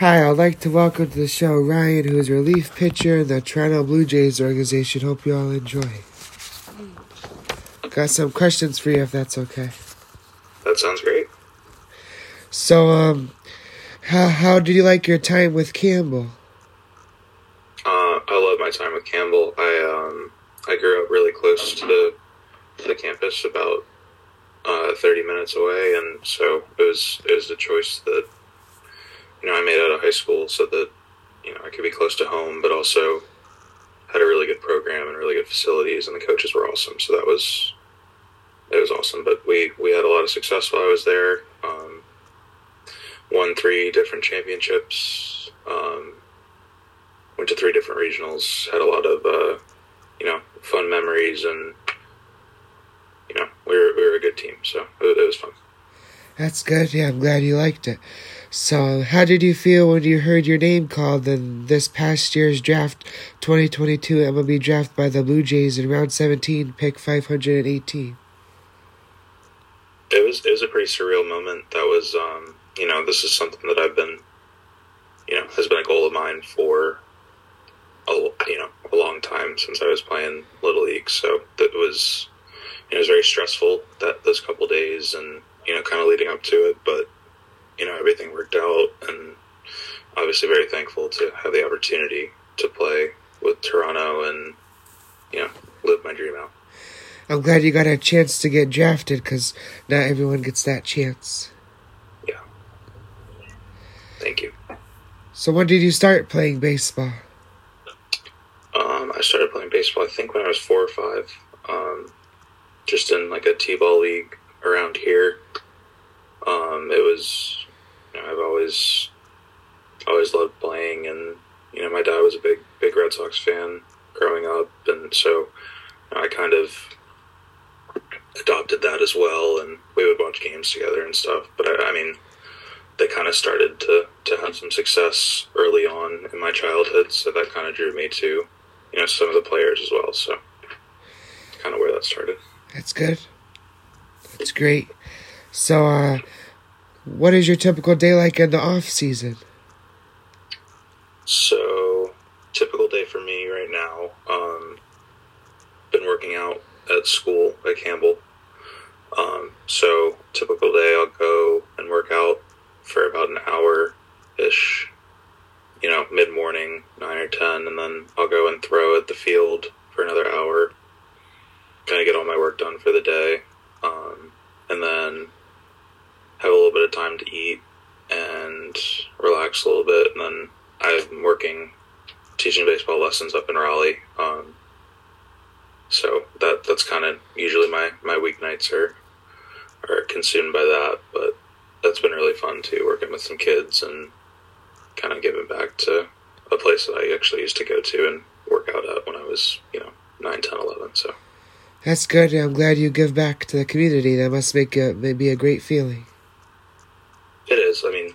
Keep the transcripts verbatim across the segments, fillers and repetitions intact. Hi, I'd like to welcome to the show Ryan, who is relief pitcher in the Toronto Blue Jays organization. Hope you all enjoy. Got some questions for you, if that's okay. That sounds great. So, um, how how did you like your time with Campbell? Uh, I love my time with Campbell. I um, I grew up really close to the to the campus, about uh, thirty minutes away, and so it was it was a choice that, you know, I made out of high school so that, you know, I could be close to home, but also had a really good program and really good facilities, and the coaches were awesome. So that was, it was awesome. But we, we had a lot of success while I was there. Um, won three different championships, um, went to three different regionals, had a lot of, uh, you know, fun memories, and, you know, we were, we were a good team. So it, it was fun. That's good. Yeah, I'm glad you liked it. So, how did you feel when you heard your name called in this past year's draft, twenty twenty-two M L B draft by the Blue Jays in round seventeen, pick five hundred eighteen? It was it was a pretty surreal moment. That was, um, you know, this is something that I've been, you know, has been a goal of mine for a you know a long time, since I was playing Little League. So that was it was very stressful that those couple days, and, you know, kind of leading up to it, but, you know, everything worked out, and obviously very thankful to have the opportunity to play with Toronto and, you know, live my dream out. I'm glad you got a chance to get drafted, because not everyone gets that chance. Yeah. Thank you. So when did you start playing baseball? Um, I started playing baseball, I think, when I was four or five, um, just in, like, a T-ball league around here. Um, it was, you know, I've always, always loved playing, and, you know, my dad was a big, big Red Sox fan growing up, and so, you know, I kind of adopted that as well, and we would watch games together and stuff, but I, I mean, they kind of started to, to have some success early on in my childhood, so that kind of drew me to, you know, some of the players as well, so kind of where that started. That's good. That's great. So, uh, what is your typical day like in the off season? So, typical day for me right now, um, been working out at school at Campbell. Um, so typical day, I'll go and work out for about an hour ish, you know, mid morning, nine or ten, and then I'll go and throw at the field for another hour. Kind of get all my work done for the day. Um, and then have a little bit of time to eat and relax a little bit. And then I'm working, teaching baseball lessons up in Raleigh. Um, so that that's kind of usually my, my weeknights are, are consumed by that. But that's been really fun, too, working with some kids and kind of giving back to a place that I actually used to go to and work out at when I was, you know, nine, ten, eleven, so... That's good. I'm glad you give back to the community. That must make a, be a great feeling. It is. I mean,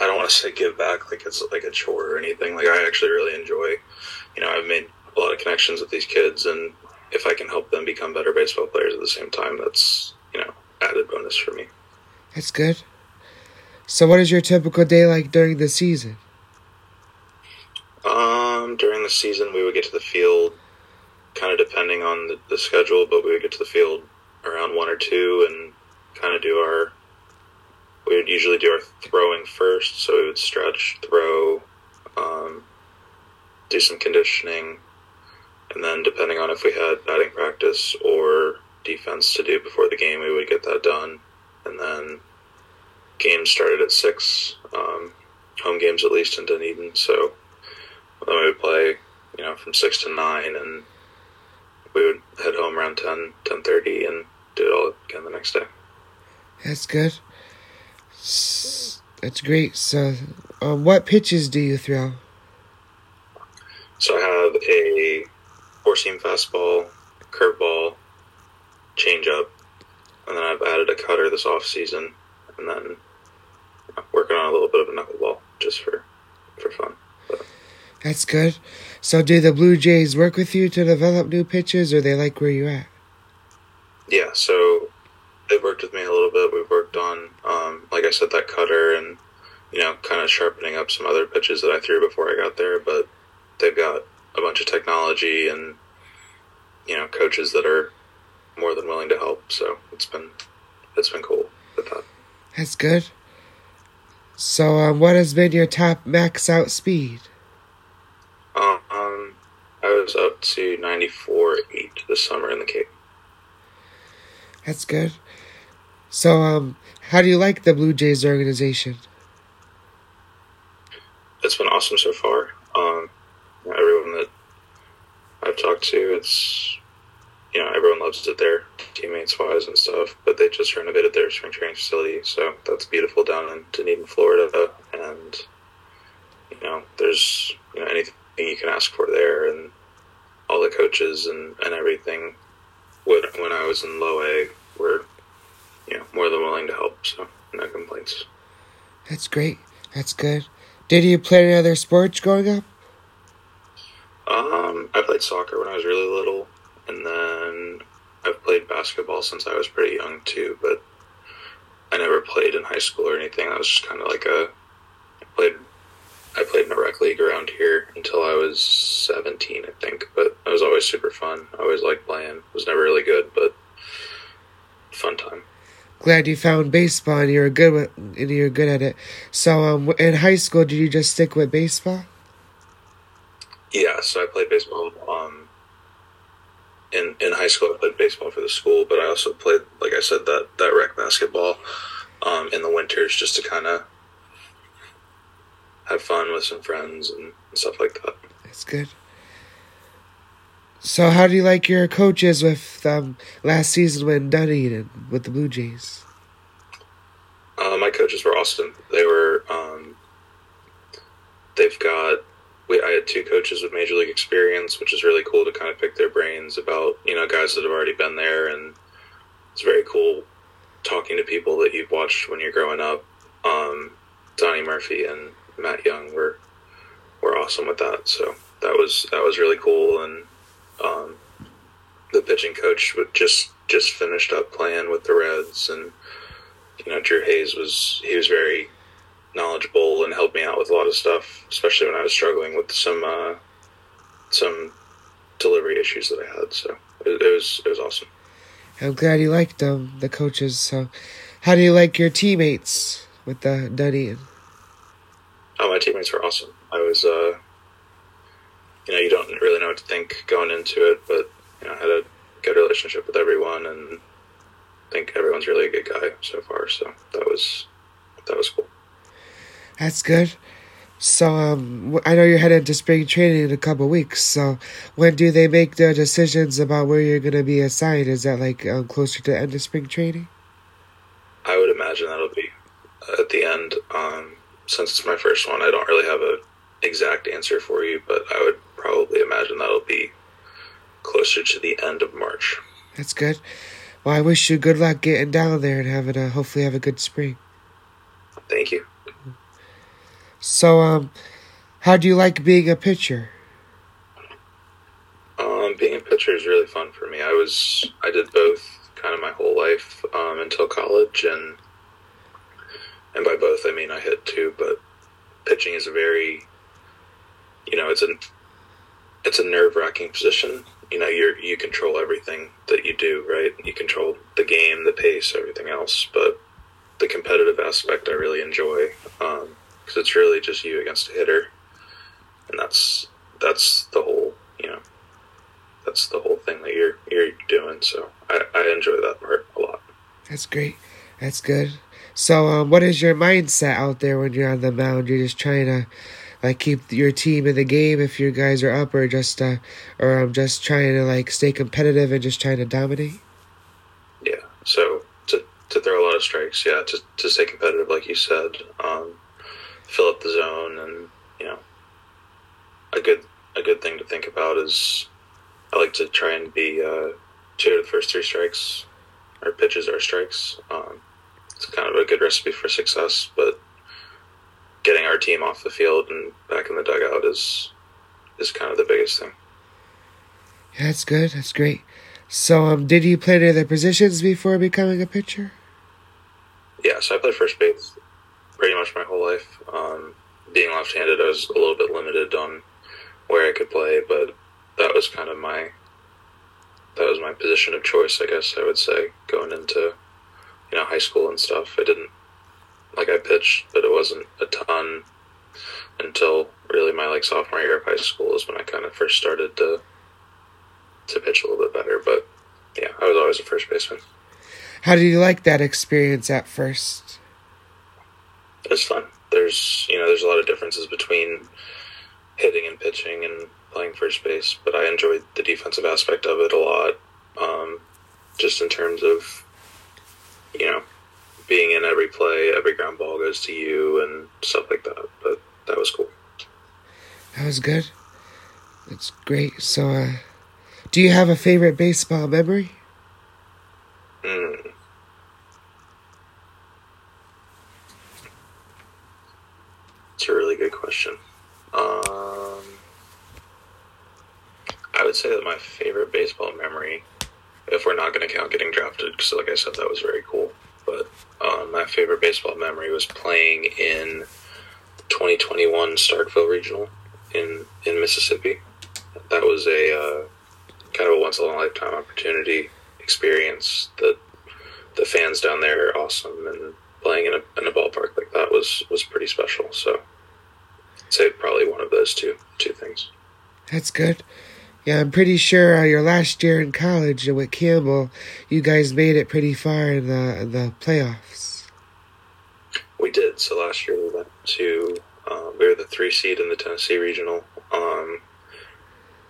I don't want to say give back like it's like a chore or anything. Like, I actually really enjoy, you know, I've made a lot of connections with these kids, and if I can help them become better baseball players at the same time, that's, you know, added bonus for me. That's good. So what is your typical day like during the season? Um, during the season, we would get to the field, kind of depending on the, the schedule, but we would get to the field around one or two and kind of do our, we would usually do our throwing first, so we would stretch, throw, um, do some conditioning, and then depending on if we had batting practice or defense to do before the game, we would get that done, and then games started at six, um, home games at least in Dunedin, so then we would play, you know, from six to nine, and we would head home around ten, ten thirty, and do it all again the next day. That's good. That's great. So, um, what pitches do you throw? So I have a four-seam fastball, curveball, changeup, and then I've added a cutter this off-season, and then I'm working on a little bit of a knuckleball just for, for fun. But that's good. So do the Blue Jays work with you to develop new pitches, or they like where you're at? Yeah, so they've worked with me a little bit. We've worked on, um, like I said, that cutter and you know, kind of sharpening up some other pitches that I threw before I got there. But they've got a bunch of technology and, you know, coaches that are more than willing to help. So it's been it's been cool with that. That's good. So um, what has been your top max out speed? Um, um I was up to ninety-four point eight this summer in the Cape. That's good. So um, how do you like the Blue Jays organization? It's been awesome so far. Um, everyone that I've talked to, it's, you know, everyone loves it there, teammates-wise and stuff, but they just renovated their spring training facility, so that's beautiful down in Dunedin, Florida, and, you know, there's, you know, anything you can ask for there, and all the coaches and, and everything would, when I was in low A, were, you know, more than willing to help, so no complaints. That's great. That's good. Did you play any other sports growing up? Um, I played soccer when I was really little, and then I've played basketball since I was pretty young too, but I never played in high school or anything. I was just kind of like a, I played, I played in a rec league around here until I was seventeen, I think, but it was always super fun. I always liked playing. It was never really good, but fun time. Glad you found baseball and you were good with, and you were good at it. So um, in high school, did you just stick with baseball? Yeah, so I played baseball. Um, in in high school, I played baseball for the school, but I also played, like I said, that, that rec basketball um, in the winters just to kind of have fun with some friends and stuff like that. That's good. So how do you like your coaches with um, last season when Dunedin with the Blue Jays? Uh, my coaches were awesome. They were, um, they've got, we, I had two coaches with Major League experience, which is really cool to kind of pick their brains about, you know, guys that have already been there. And it's very cool talking to people that you've watched when you're growing up. Um, Donnie Murphy and Matt Young were, were awesome with that. So that was, that was really cool. And, Um, the pitching coach would just, just finished up playing with the Reds, and, you know, Drew Hayes was, he was very knowledgeable and helped me out with a lot of stuff, especially when I was struggling with some, uh, some delivery issues that I had. So it, it was, it was awesome. I'm glad you liked them, the coaches. So how do you like your teammates with the Dunedin? Oh, my teammates were awesome. I was, uh, you know, you don't really know what to think going into it, but, you know, I had a good relationship with everyone, and I think everyone's really a good guy so far, so that was that was cool. That's good. So, um, I know you're headed to spring training in a couple of weeks, so when do they make their decisions about where you're going to be assigned? Is that, like, um, closer to the end of spring training? I would imagine that'll be at the end. Um, since it's my first one, I don't really have a exact answer for you, but I would probably imagine that'll be closer to the end of March. That's good. Well, I wish you good luck getting down there and having a, hopefully have a good spring. Thank you. So, um, how do you like being a pitcher? Um, being a pitcher is really fun for me. I was, I did both kind of my whole life, um, until college, and, and by both, I mean, I hit two, but pitching is a very, you know, it's a it's a nerve-wracking position. You know, you you control everything that you do, right? You control the game, the pace, everything else. But the competitive aspect I really enjoy, because um, it's really just you against a hitter, and that's that's the whole, you know, that's the whole thing that you're you're doing. So I, I enjoy that part a lot. That's great. That's good. So, um, what is your mindset out there when you're on the mound? You're just trying to, like, keep your team in the game if your guys are up, or just uh, or I'm just trying to, like, stay competitive and just trying to dominate? Yeah, so to to throw a lot of strikes, yeah, to to stay competitive, like you said, um, fill up the zone, and, you know, a good a good thing to think about is I like to try and be uh, two of the first three strikes, or pitches are strikes. Um, it's kind of a good recipe for success, but getting our team off the field and back in the dugout is is kind of the biggest thing. Yeah, that's good. That's great. So, um, did you play any other positions before becoming a pitcher? Yeah, so I played first base, pretty much my whole life. Um, being left-handed, I was a little bit limited on where I could play, but that was kind of my that was my position of choice, I guess I would say, going into you know high school and stuff. I didn't like I pitched, but it wasn't a ton until really my like sophomore year of high school is when I kind of first started to to pitch a little bit better. But yeah, I was always a first baseman. How do you like that experience at first? It's fun. There's you know there's a lot of differences between hitting and pitching and playing first base, but I enjoyed the defensive aspect of it a lot, um, just in terms of, you know, being in every play, every ground ball goes to you and stuff like that, but that was cool. That was good. That's great. So, uh, do you have a favorite baseball memory? Mm. That's a really good question. Um, I would say that my favorite baseball memory, if we're not going to count getting drafted, because like I said, that was very cool, but um, my favorite baseball memory was playing in twenty twenty-one Starkville Regional in, in Mississippi. That was a uh, kind of a once-in-a-lifetime opportunity experience. The, the fans down there are awesome, and playing in a, in a ballpark like that was, was pretty special, so I'd say probably one of those two two things. That's good. Yeah, I'm pretty sure uh, your last year in college with Campbell, you guys made it pretty far in the the playoffs. We did. So last year we went to, uh, we were the three seed in the Tennessee Regional. Um,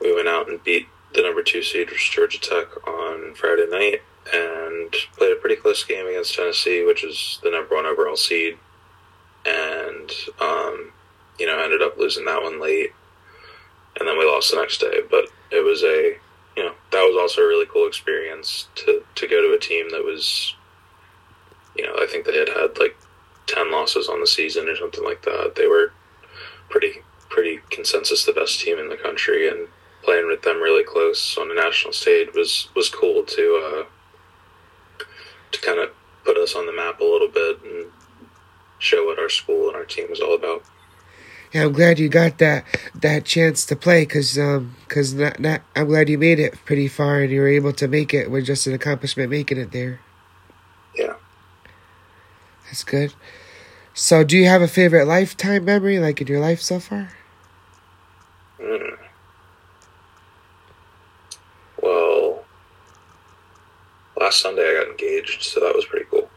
we went out and beat the number two seed, Georgia Tech, on Friday night and played a pretty close game against Tennessee, which is the number one overall seed. And, um, you know, ended up losing that one late. And then we lost the next day, but it was a, you know, that was also a really cool experience to, to go to a team that was, you know, I think they had had like ten losses on the season or something like that. They were pretty, pretty consensus the best team in the country, and playing with them really close on the national stage was, was cool to, uh, to kind of put us on the map a little bit and show what our school and our team was all about. Yeah, I'm glad you got that that chance to play, because um, cause not, not, I'm glad you made it pretty far and you were able to make it. It was just an accomplishment making it there. Yeah. That's good. So do you have a favorite lifetime memory, like in your life so far? Mm. Well, last Sunday I got engaged, so that was pretty cool.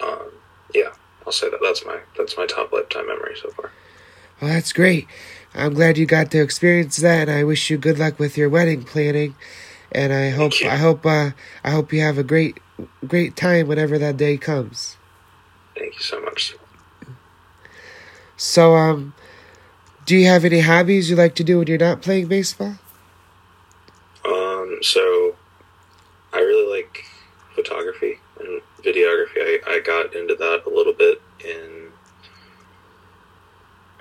Um, yeah, I'll say that. That's my, that's my top lifetime memory so far. Well, that's great. I'm glad you got to experience that, and I wish you good luck with your wedding planning. And I hope I hope uh, I hope you have a great great time whenever that day comes. Thank you so much. So, um, do you have any hobbies you like to do when you're not playing baseball? Um, so I really like photography and videography. I, I got into that a little bit in,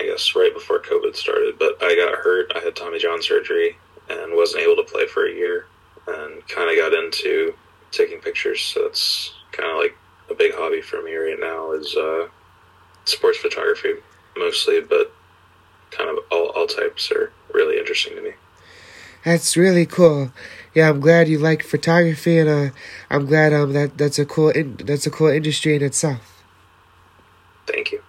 I guess, right before COVID started, but I got hurt. I had Tommy John surgery and wasn't able to play for a year, and kind of got into taking pictures. So that's kind of like a big hobby for me right now is uh, sports photography mostly, but kind of all, all types are really interesting to me. That's really cool. Yeah, I'm glad you like photography, and uh, I'm glad um that that's a cool in, that's a cool industry in itself. Thank you.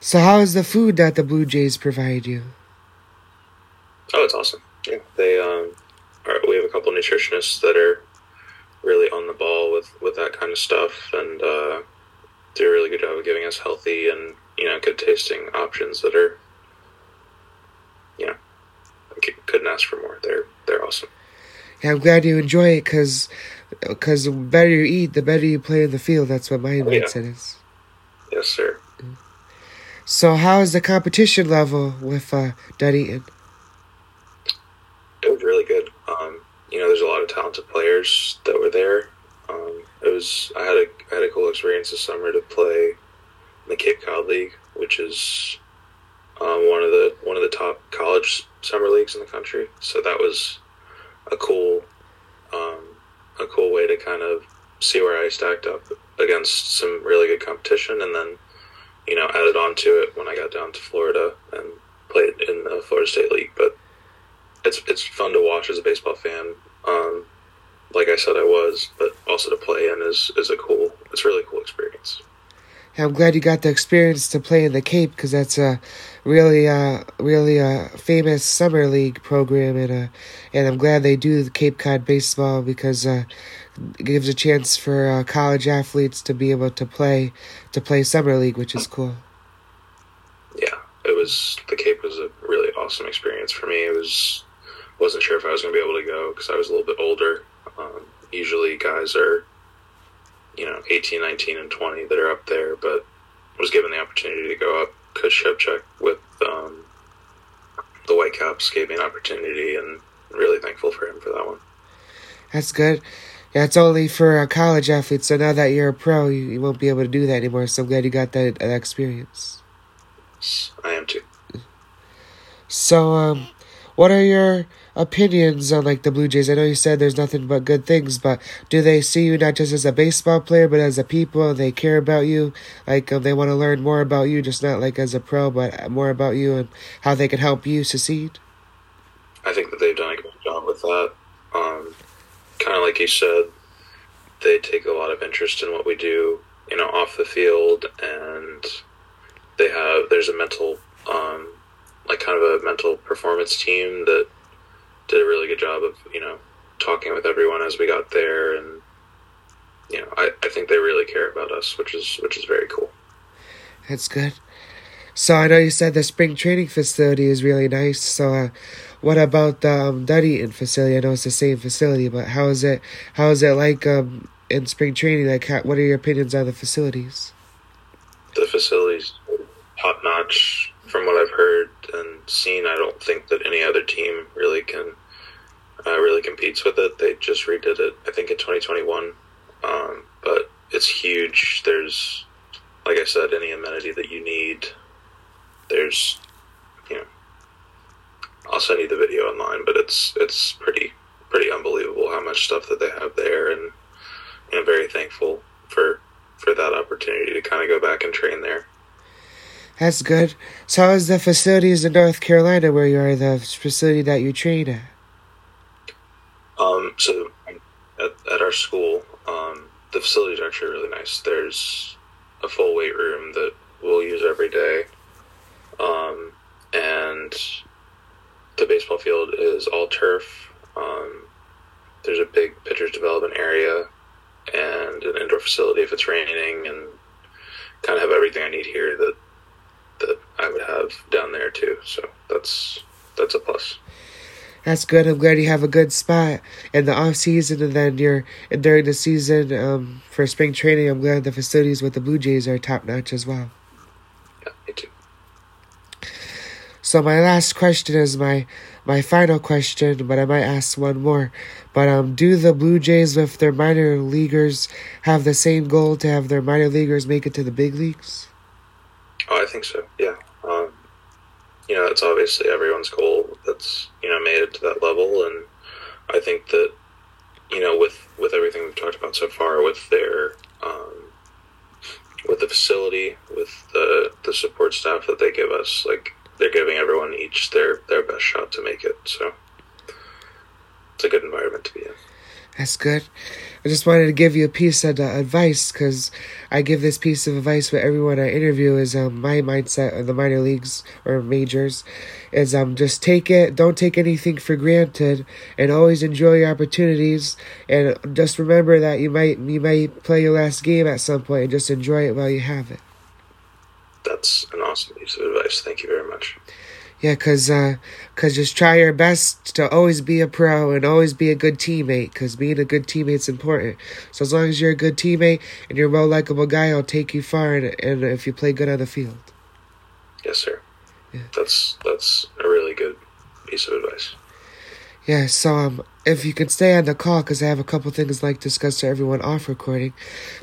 So how is the food that the Blue Jays provide you? Oh, it's awesome. Yeah, they um, are, we have a couple of nutritionists that are really on the ball with, with that kind of stuff, and uh, do a really good job of giving us healthy and you know good tasting options that are, you know, I couldn't ask for more. They're they're awesome. Yeah, I'm glad you enjoy it because because the better you eat, the better you play in the field. That's what my mindset yeah. is. Yes, sir. So how is the competition level with uh, Dunedin? It was really good. Um, you know, there's a lot of talented players that were there. Um, it was I had a I had a cool experience this summer to play in the Cape Cod League, which is um, one of the one of the top college summer leagues in the country. So that was a cool um, a cool way to kind of see where I stacked up against some really good competition, and then you know, added on to it when I got down to Florida and played in the Florida State League. But it's it's fun to watch as a baseball fan. Um, like I said, I was, but also to play in is, is a cool, it's a really cool experience. I'm glad you got the experience to play in the Cape, because that's a really, uh, really uh, famous summer league program, and uh, and I'm glad they do the Cape Cod baseball, because uh, it gives a chance for uh, college athletes to be able to play to play summer league, which is cool. Yeah, it was the Cape was a really awesome experience for me. It was wasn't sure if I was going to be able to go because I was a little bit older. Um, usually, guys are, you know, eighteen, nineteen, and twenty that are up there, but was given the opportunity to go up because Shevchuk with um, the Whitecaps gave me an opportunity, and I'm really thankful for him for that one. That's good. Yeah, it's only for uh, college athletes, so now that you're a pro, you, you won't be able to do that anymore, so I'm glad you got that, that experience. I am too. So, um, what are your opinions on, like, the Blue Jays? I know you said there's nothing but good things, but do they see you not just as a baseball player, but as a people? They care about you, like um, they want to learn more about you, just not like as a pro, but more about you and how they can help you succeed. I think that they've done a good job with that. Um, kind of like you said, they take a lot of interest in what we do, you know, off the field, and they have there's a mental, um, like kind of a mental performance team that did a really good job of, you know, talking with everyone as we got there, and, you know, I, I think they really care about us, which is which is very cool. That's good. So I know you said the spring training facility is really nice, so uh, what about the um, Dunedin facility? I know it's the same facility, but how is it, how is it like um, in spring training? Like, how, what are your opinions on the facilities? The facilities top-notch. From what I've heard and seen, I don't think that any other team really can uh, really competes with it. They just redid it, I think, in twenty twenty-one. Um, but it's huge. There's, like I said, any amenity that you need. There's, you know, I'll send you the video online, but it's it's pretty pretty unbelievable how much stuff that they have there, and I'm very thankful for for that opportunity to kind of go back and train there. That's good. So how is the facilities in North Carolina where you are, the facility that you train at? Um, so at, at our school, um, the facilities are actually really nice. There's a full weight room that we'll use every day. Um, and the baseball field is all turf. Um, there's a big pitcher's development area and an indoor facility if it's raining, and kind of have everything I need here that that I would have down there too. So that's that's a plus. That's good. I'm glad you have a good spot in the off season, and then you're and during the season um, for spring training. I'm glad the facilities with the Blue Jays are top notch as well. Yeah, me too. So my last question is my my final question, but I might ask one more. But um, do the Blue Jays with their minor leaguers have the same goal to have their minor leaguers make it to the big leagues? Oh, I think so, yeah. Um, you know, it's obviously everyone's goal that's, you know, made it to that level, and I think that, you know, with, with everything we've talked about so far, with their, um, with the facility, with the the support staff that they give us, like, they're giving everyone each their, their best shot to make it, so it's a good environment to be in. That's good. I just wanted to give you a piece of advice, because I give this piece of advice with everyone I interview is um, my mindset in the minor leagues or majors is um just take it, don't take anything for granted, and always enjoy your opportunities, and just remember that you might you might play your last game at some point, and just enjoy it while you have it. That's an awesome piece of advice. Thank you very much. Yeah, because uh, cause just try your best to always be a pro and always be a good teammate, because being a good teammate's important. So as long as you're a good teammate and you're a well-likable guy, I'll take you far, and, and if you play good on the field. Yes, sir. Yeah. That's that's a really good piece of advice. Yeah, so um, if you can stay on the call, because I have a couple things I'd like to discuss to everyone off recording.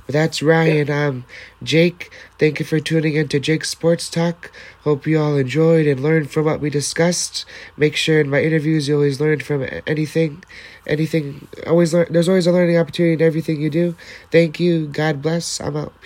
But that's Ryan. Yeah. Um, Jake, thank you for tuning in to Jake's Sports Talk. Hope you all enjoyed and learned from what we discussed. Make sure in my interviews you always learn from anything. anything. Always learn. There's always a learning opportunity in everything you do. Thank you. God bless. I'm out. Peace.